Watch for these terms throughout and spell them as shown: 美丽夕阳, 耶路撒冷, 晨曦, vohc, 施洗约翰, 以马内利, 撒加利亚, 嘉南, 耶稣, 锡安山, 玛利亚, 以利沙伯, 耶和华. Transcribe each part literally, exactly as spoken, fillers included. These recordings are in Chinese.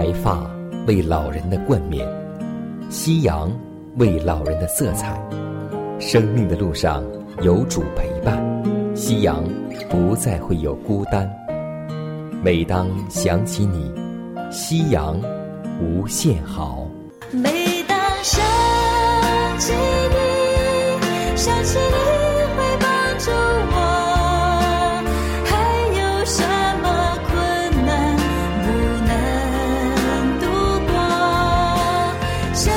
白发为老人的冠冕，夕阳为老人的色彩。生命的路上有主陪伴，夕阳不再会有孤单。每当想起你，夕阳无限好。每当想起你，想起你会帮助我，还有什么困难不能度过？想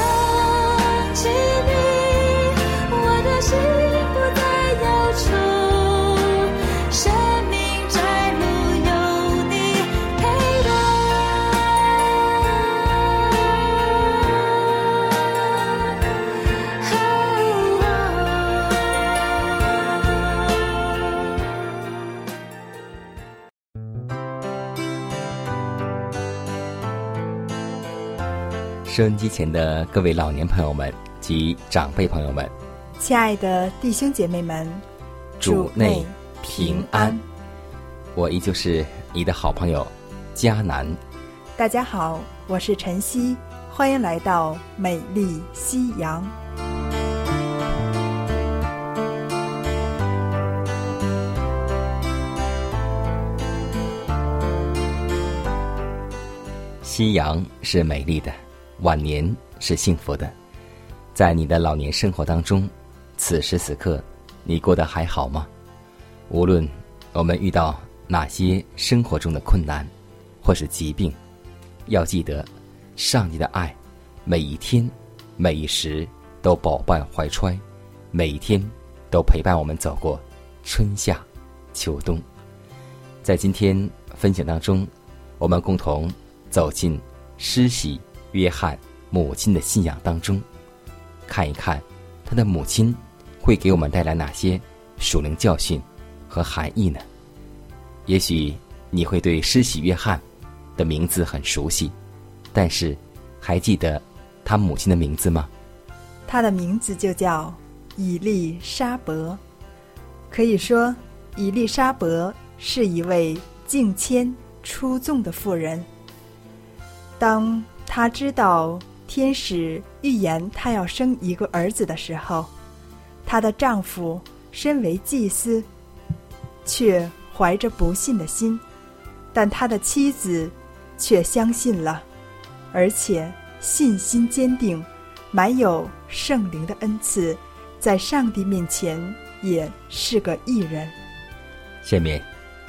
起你，我的心不再摇出，生命窄路有你陪伴。收音机前的各位老年朋友们及长辈朋友们，亲爱的弟兄姐妹们，主内平安。我依旧是你的好朋友嘉南。大家好，我是晨曦，欢迎来到美丽夕阳。夕阳是美丽的，晚年是幸福的。在你的老年生活当中，此时此刻你过得还好吗？无论我们遇到哪些生活中的困难或是疾病，要记得上帝的爱每一天每一时都饱伴怀揣，每一天都陪伴我们走过春夏秋冬。在今天分享当中，我们共同走进施洗约翰母亲的信仰当中，看一看他的母亲会给我们带来哪些属灵教训和含义呢？也许你会对施洗约翰的名字很熟悉，但是还记得他母亲的名字吗？他的名字就叫以利沙伯。可以说，以利沙伯是一位敬谦出众的妇人。当她知道天使预言她要生一个儿子的时候，她的丈夫身为祭司，却怀着不信的心，但她的妻子却相信了，而且信心坚定，满有圣灵的恩赐，在上帝面前也是个义人。下面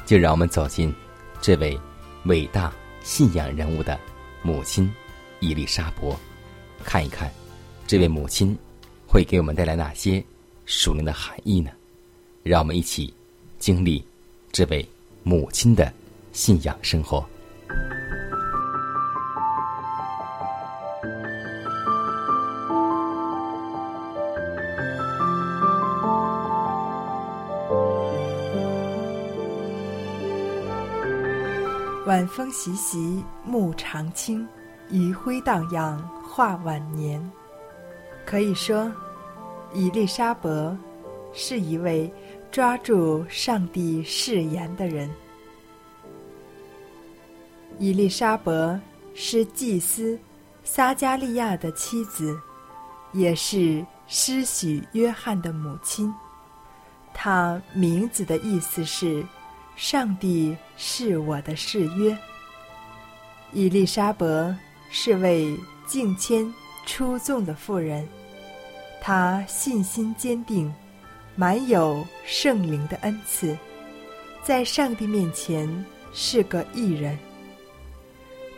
就让我们走进这位伟大信仰人物的母亲以利沙伯，看一看这位母亲会给我们带来哪些属灵的含义呢？让我们一起经历这位母亲的信仰生活。晚风习习暮长青，余晖荡漾话晚年。可以说，以利沙伯是一位抓住上帝誓言的人。以利沙伯是祭司撒加利亚的妻子，也是施洗约翰的母亲。她名字的意思是“上帝是我的誓约”。以利沙伯是位敬谦出众的妇人。他信心坚定，满有圣灵的恩赐，在上帝面前是个义人。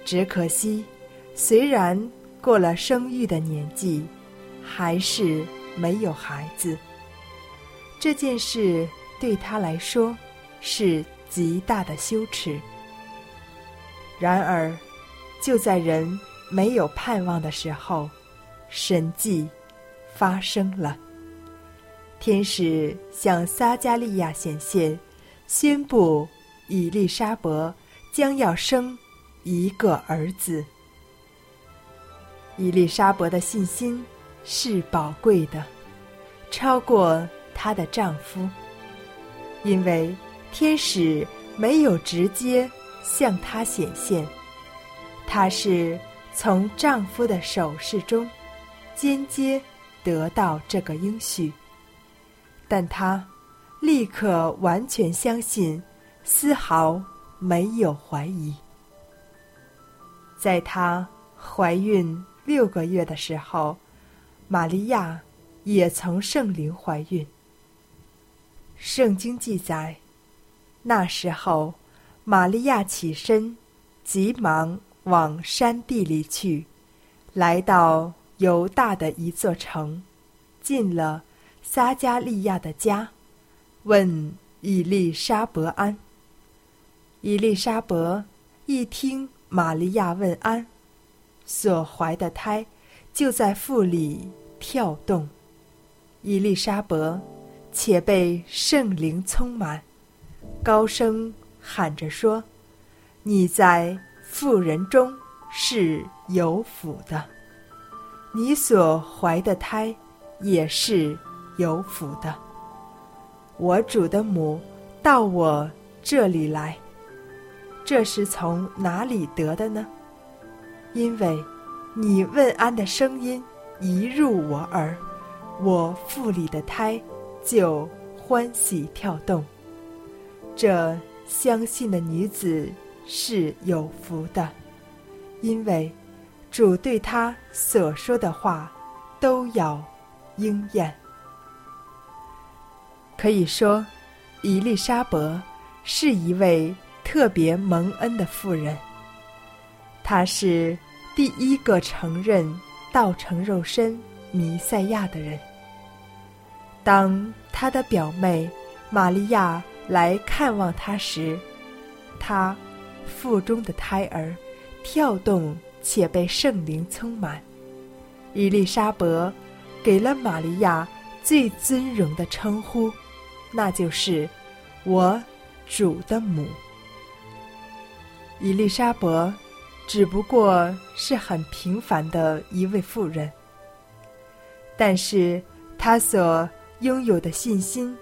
只可惜，虽然过了生育的年纪，还是没有孩子。这件事对他来说是极大的羞耻。然而，就在人没有盼望的时候，神迹发生了。天使向撒加利亚显现，宣布以利沙伯将要生一个儿子。以利沙伯的信心是宝贵的，超过她的丈夫，因为天使没有直接向她显现，她是从丈夫的守誓中间接得到这个应许，但她立刻完全相信，丝毫没有怀疑。在她怀孕六个月的时候，玛利亚也从圣灵怀孕。圣经记载，那时候玛利亚起身，急忙往山地里去，来到犹大的一座城，进了撒加利亚的家，问以利沙伯安。以利沙伯一听玛利亚问安，所怀的胎就在腹里跳动。以利沙伯且被圣灵充满，高声喊着说：“你在妇人中是有福的，你所怀的胎也是有福的。我主的母到我这里来，这是从哪里得的呢？因为你问安的声音一入我耳，我腹里的胎就欢喜跳动。这相信的女子是有福的，因为主对她所说的话都要应验。”可以说，以利沙伯是一位特别蒙恩的妇人，她是第一个承认道成肉身弥赛亚的人。当她的表妹玛利亚来看望她时，她腹中的胎儿跳动且被圣灵充满。以利沙伯给了玛利亚最尊荣的称呼，那就是我主的母。以利沙伯只不过是很平凡的一位妇人，但是她所拥有的信心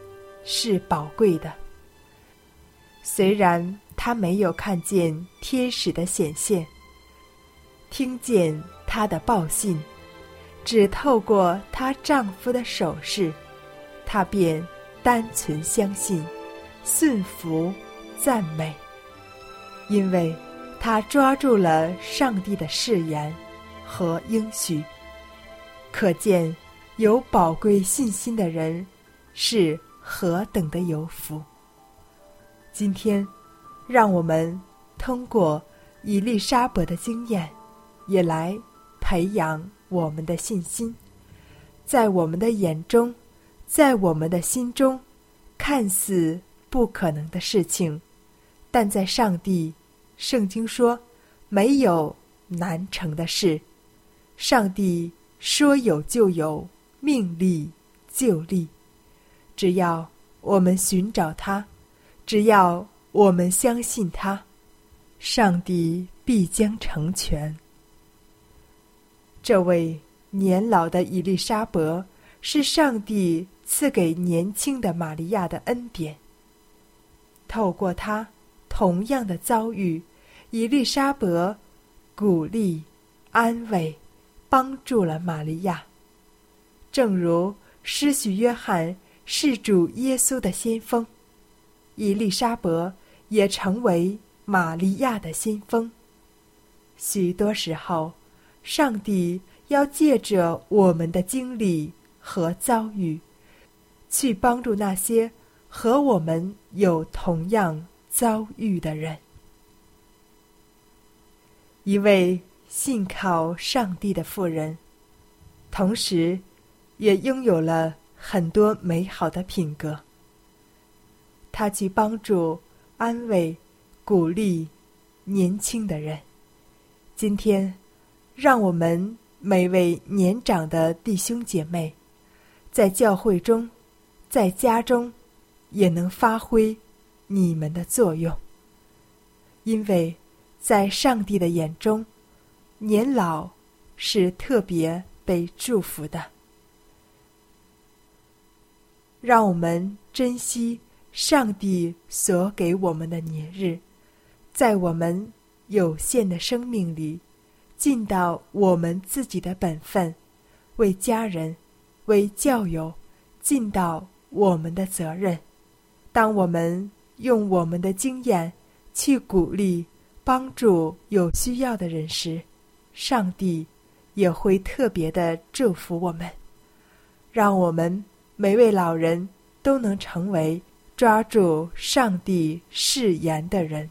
是宝贵的。虽然她没有看见天使的显现，听见她的报信，只透过她丈夫的手势，她便单纯相信，顺服赞美，因为她抓住了上帝的誓言和应许。可见有宝贵信心的人是何等的有福。今天让我们通过以利沙伯的经验，也来培养我们的信心，在我们的眼中，在我们的心中，看似不可能的事情，但在上帝，圣经说没有难成的事。上帝说有就有，命立就立。只要我们寻找他，只要我们相信他，上帝必将成全。这位年老的以利沙伯是上帝赐给年轻的玛利亚的恩典。透过他同样的遭遇，以利沙伯鼓励、安慰、帮助了玛利亚。正如施洗约翰是主耶稣的先锋，以利沙伯也成为玛利亚的先锋。许多时候，上帝要借着我们的经历和遭遇，去帮助那些和我们有同样遭遇的人。一位信靠上帝的妇人，同时也拥有了很多美好的品格。他去帮助、安慰、鼓励年轻的人。今天，让我们每位年长的弟兄姐妹，在教会中，在家中，也能发挥你们的作用。因为在上帝的眼中，年老是特别被祝福的。让我们珍惜上帝所给我们的年日，在我们有限的生命里，尽到我们自己的本分，为家人、为教友尽到我们的责任。当我们用我们的经验去鼓励、帮助有需要的人时，上帝也会特别的祝福我们，让我们每位老人都能成为抓住上帝誓言的人。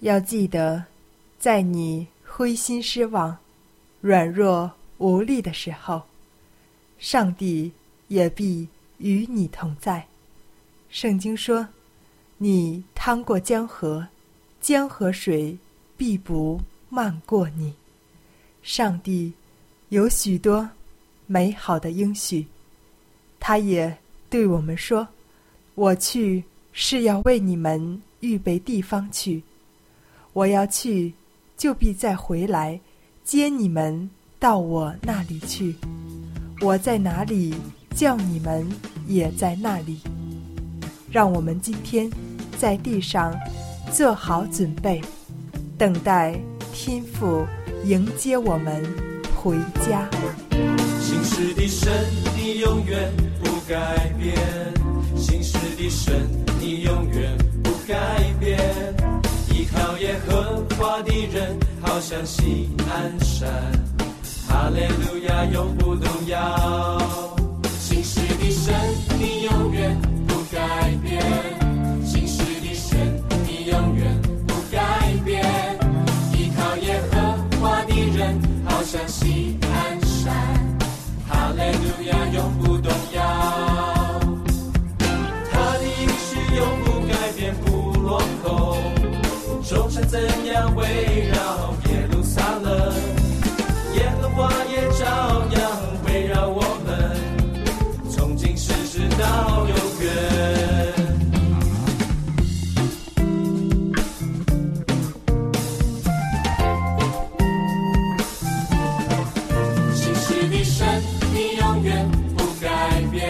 要记得，在你灰心失望、软弱无力的时候，上帝也必与你同在。圣经说，你趟过江河，江河水必不漫过你。上帝有许多美好的应许，他也对我们说，我去是要为你们预备地方去，我要去就必再回来接你们到我那里去，我在哪里叫你们也在那里。让我们今天在地上做好准备，等待天父迎接我们回家。信实的神，你永远不改变，信实的神，你永远不改变，依靠耶和华的人好像锡安山，哈利路亚永不动摇。信实的神，你永远不改变，信实的神，你永远不改变，依靠耶和华的人好像锡安山，哈利路亚永不动摇。他的应许永不改变，不落空，众山怎样围绕耶路撒冷，耶和华也照样围绕我们，从今世直到永远。信实的神，你永远不改变，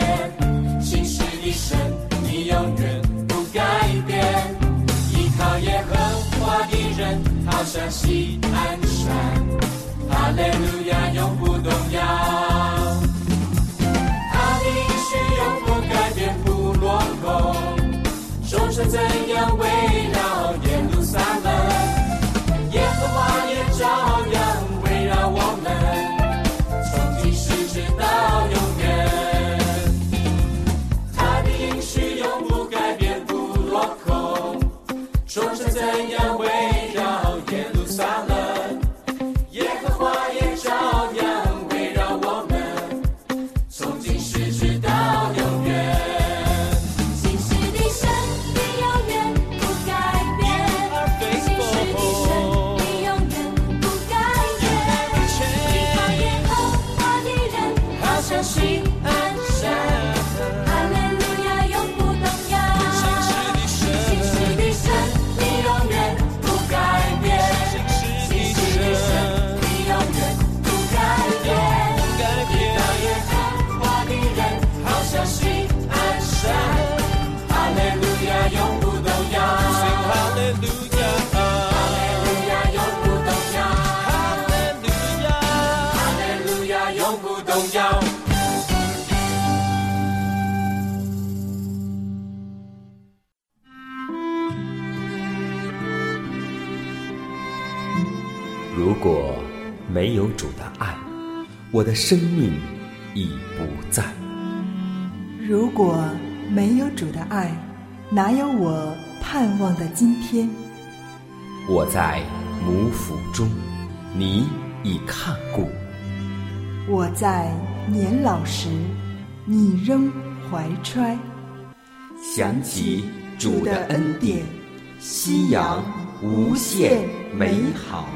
信实的神，你永远不改变，依靠耶和华的人好像锡安山，哈利路亚永不动摇，他的应许永不改变，不落空，众山怎样围绕耶路撒冷，耶和华也照样围绕我们，从今世直到永远。他的应许永不改变，不落空，众山怎样围绕耶路撒冷，如果没有主的爱，我的生命已不在。如果没有主的爱，哪有我盼望的今天？我在母腹中，你已看顾；我在年老时，你仍怀揣。想起主的恩典，夕阳无限美好。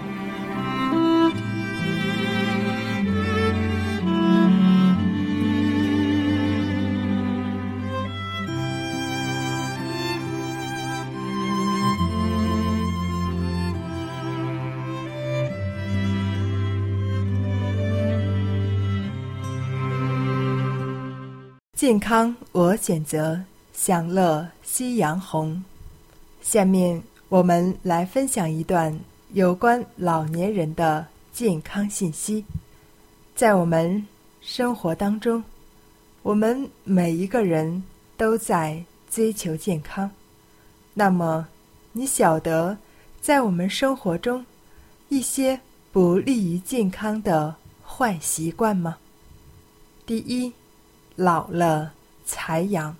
健康我选择，享乐夕阳红。下面我们来分享一段有关老年人的健康信息。在我们生活当中，我们每一个人都在追求健康。那么你晓得在我们生活中一些不利于健康的坏习惯吗？第一，老了才养。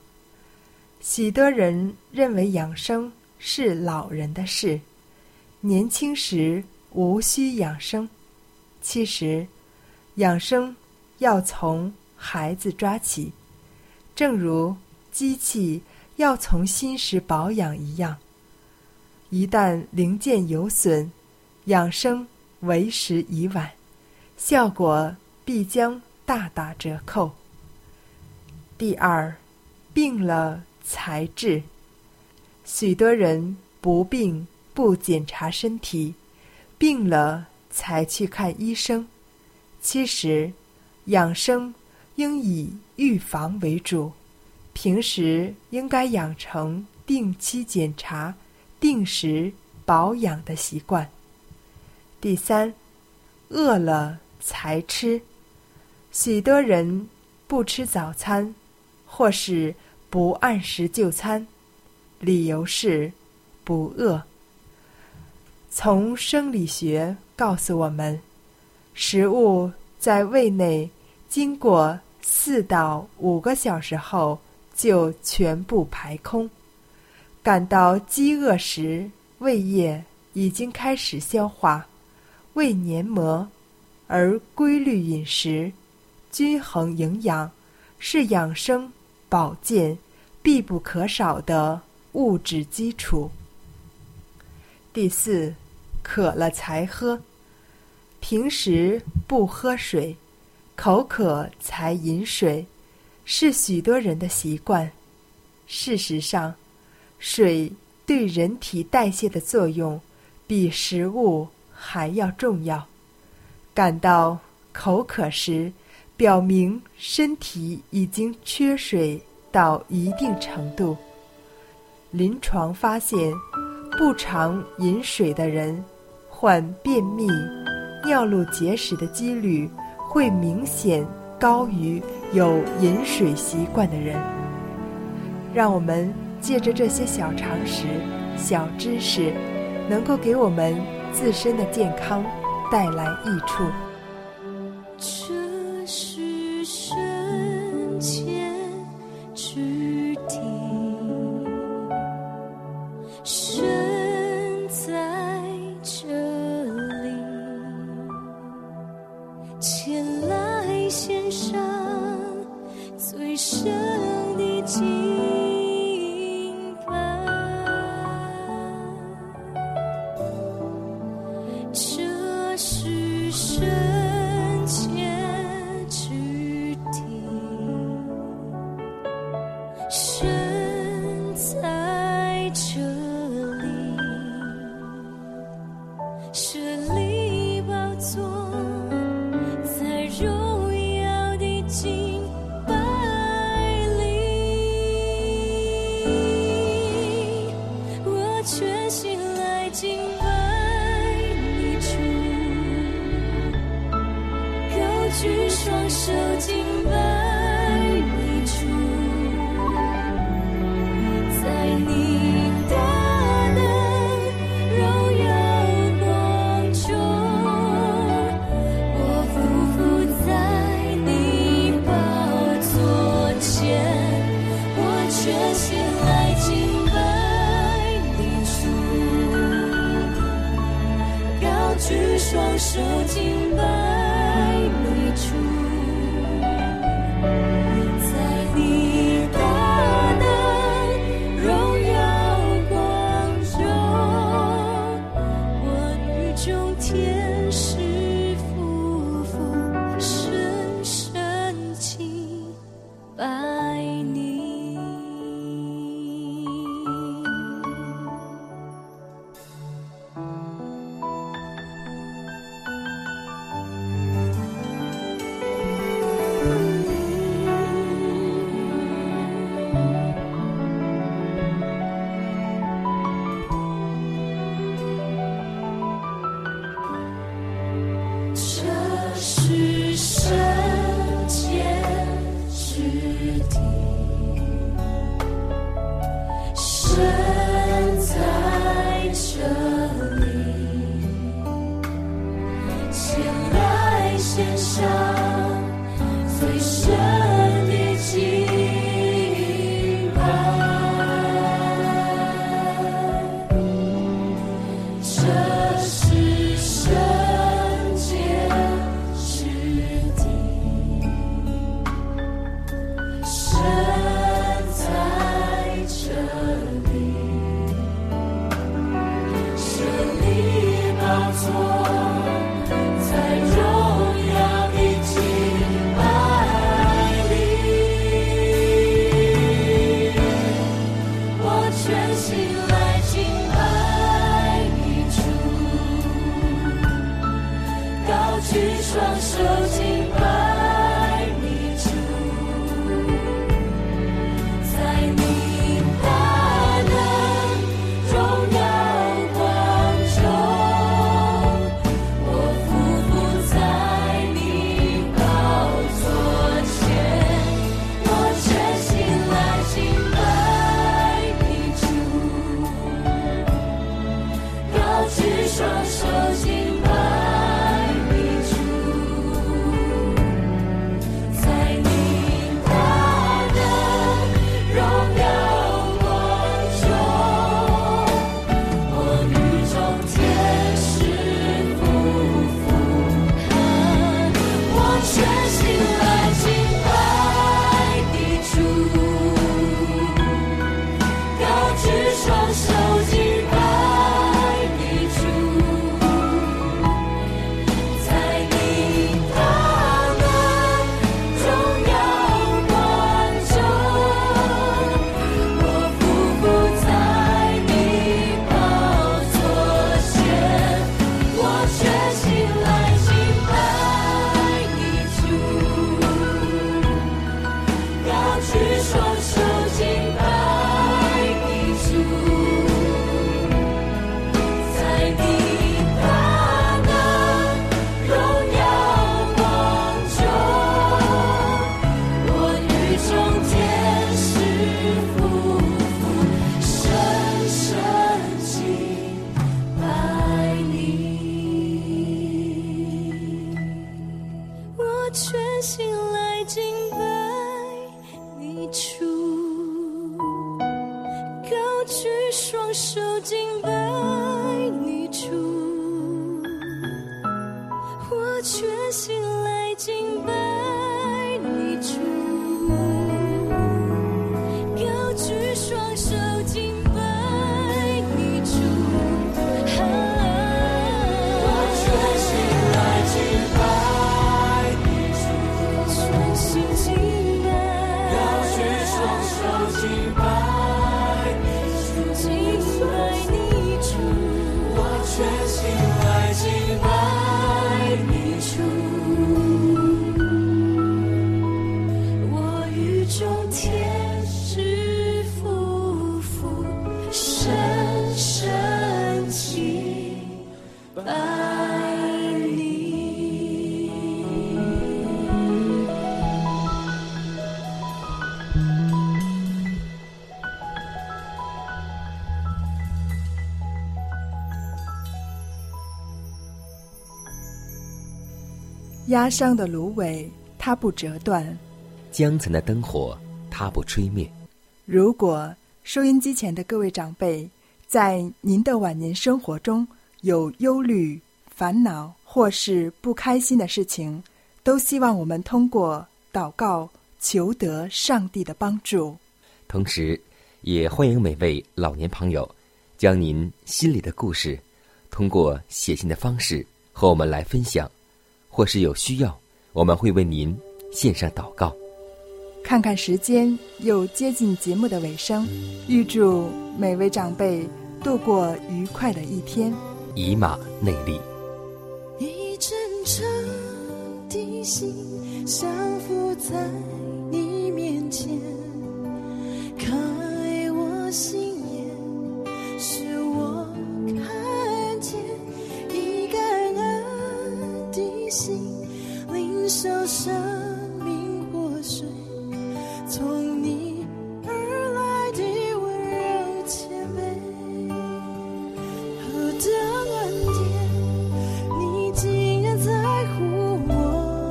许多人认为养生是老人的事，年轻时无需养生。其实养生要从孩子抓起，正如机器要从新时保养一样，一旦零件有损，养生为时已晚，效果必将大打折扣。第二，病了才治。许多人不病不检查身体，病了才去看医生。其实养生应以预防为主，平时应该养成定期检查、定时保养的习惯。第三，饿了才吃。许多人不吃早餐，或是不按时就餐，理由是不饿。从生理学告诉我们，食物在胃内经过四到五个小时后就全部排空，感到饥饿时，胃液已经开始消化胃黏膜，而规律饮食、均衡营养是养生保健必不可少的物质基础。第四，渴了才喝。平时不喝水，口渴才饮水，是许多人的习惯。事实上，水对人体代谢的作用比食物还要重要。感到口渴时，表明身体已经缺水到一定程度。临床发现，不常饮水的人患便秘、尿路结石的几率会明显高于有饮水习惯的人。让我们借着这些小常识、小知识，能够给我们自身的健康带来益处。这是神前之地，神在这里，前来献上最深的敬。双手敬拜你主，在你大能荣耀光中，我匍匐在你宝座前，我全心来敬拜你主，高举双手敬拜。压伤的芦苇它不折断，江城的灯火它不吹灭。如果收音机前的各位长辈在您的晚年生活中有忧虑、烦恼或是不开心的事情，都希望我们通过祷告求得上帝的帮助。同时也欢迎每位老年朋友将您心里的故事通过写信的方式和我们来分享，或是有需要，我们会为您献上祷告。看看时间，又接近节目的尾声，预祝每位长辈度过愉快的一天。以马内利。一阵阵的心降伏在你面前，开我心眼，是我看见一感恩的心，领受生命活水，从你而来的温柔谦卑。何等恩典，你竟然在乎我，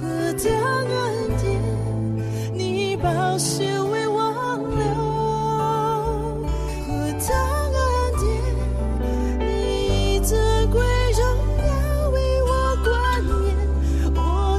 何等恩典，你保守为我留，何等恩典，你以尊贵荣耀为我冠冕。我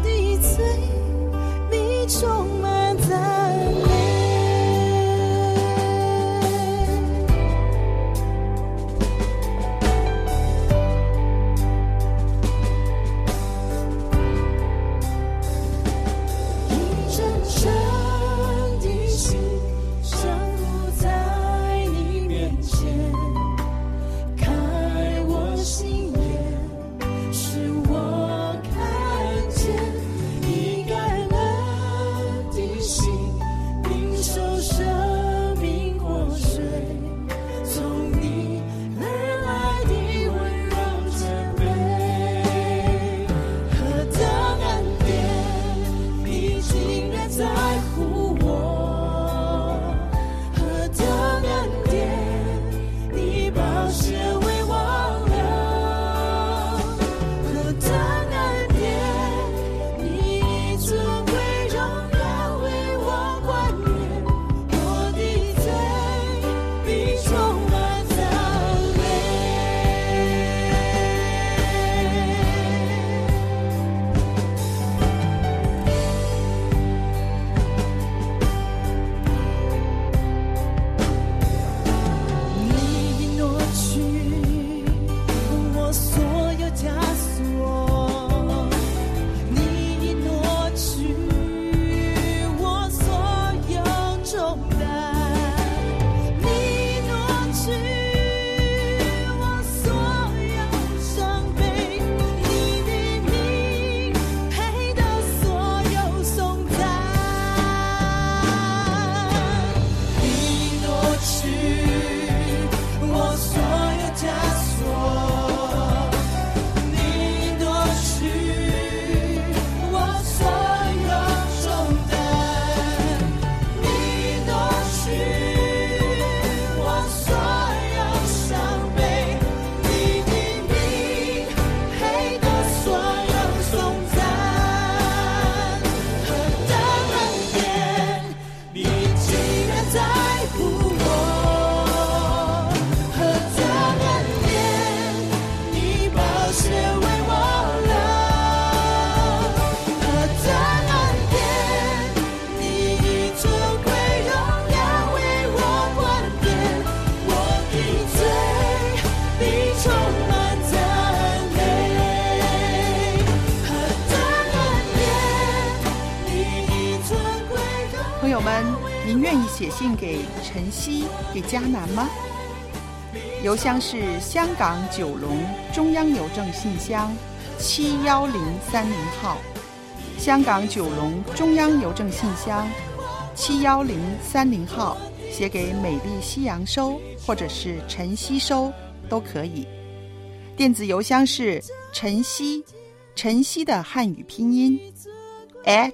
您愿意写信给晨曦、给迦南吗？邮箱是香港九龙中央邮政信箱七幺零三零号，香港九龙中央邮政信箱七幺零三零号，写给美丽西洋收或者是晨曦收都可以。电子邮箱是晨曦，晨曦的汉语拼音 at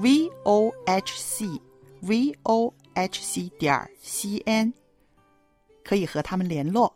vohc vohc 点 cn， 可以和他们联络。